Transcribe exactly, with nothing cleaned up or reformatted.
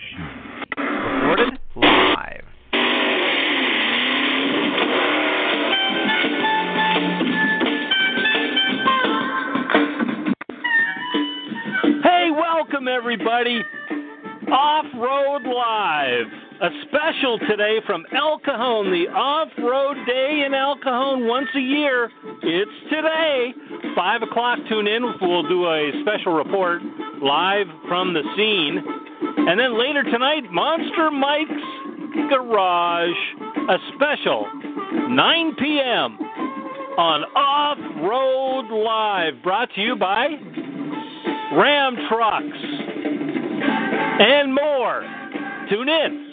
Recorded live. Hey, welcome everybody. Off-Road Live. A special today from El Cajon, the Off-Road Day in El Cajon once a year. It's today. Five o'clock, tune in. We'll do a special report live from the scene. And then later tonight, Monster Mike's Garage. A special, nine p.m. on Off-Road Live. Brought to you by Ram Trucks. And more. Tune in.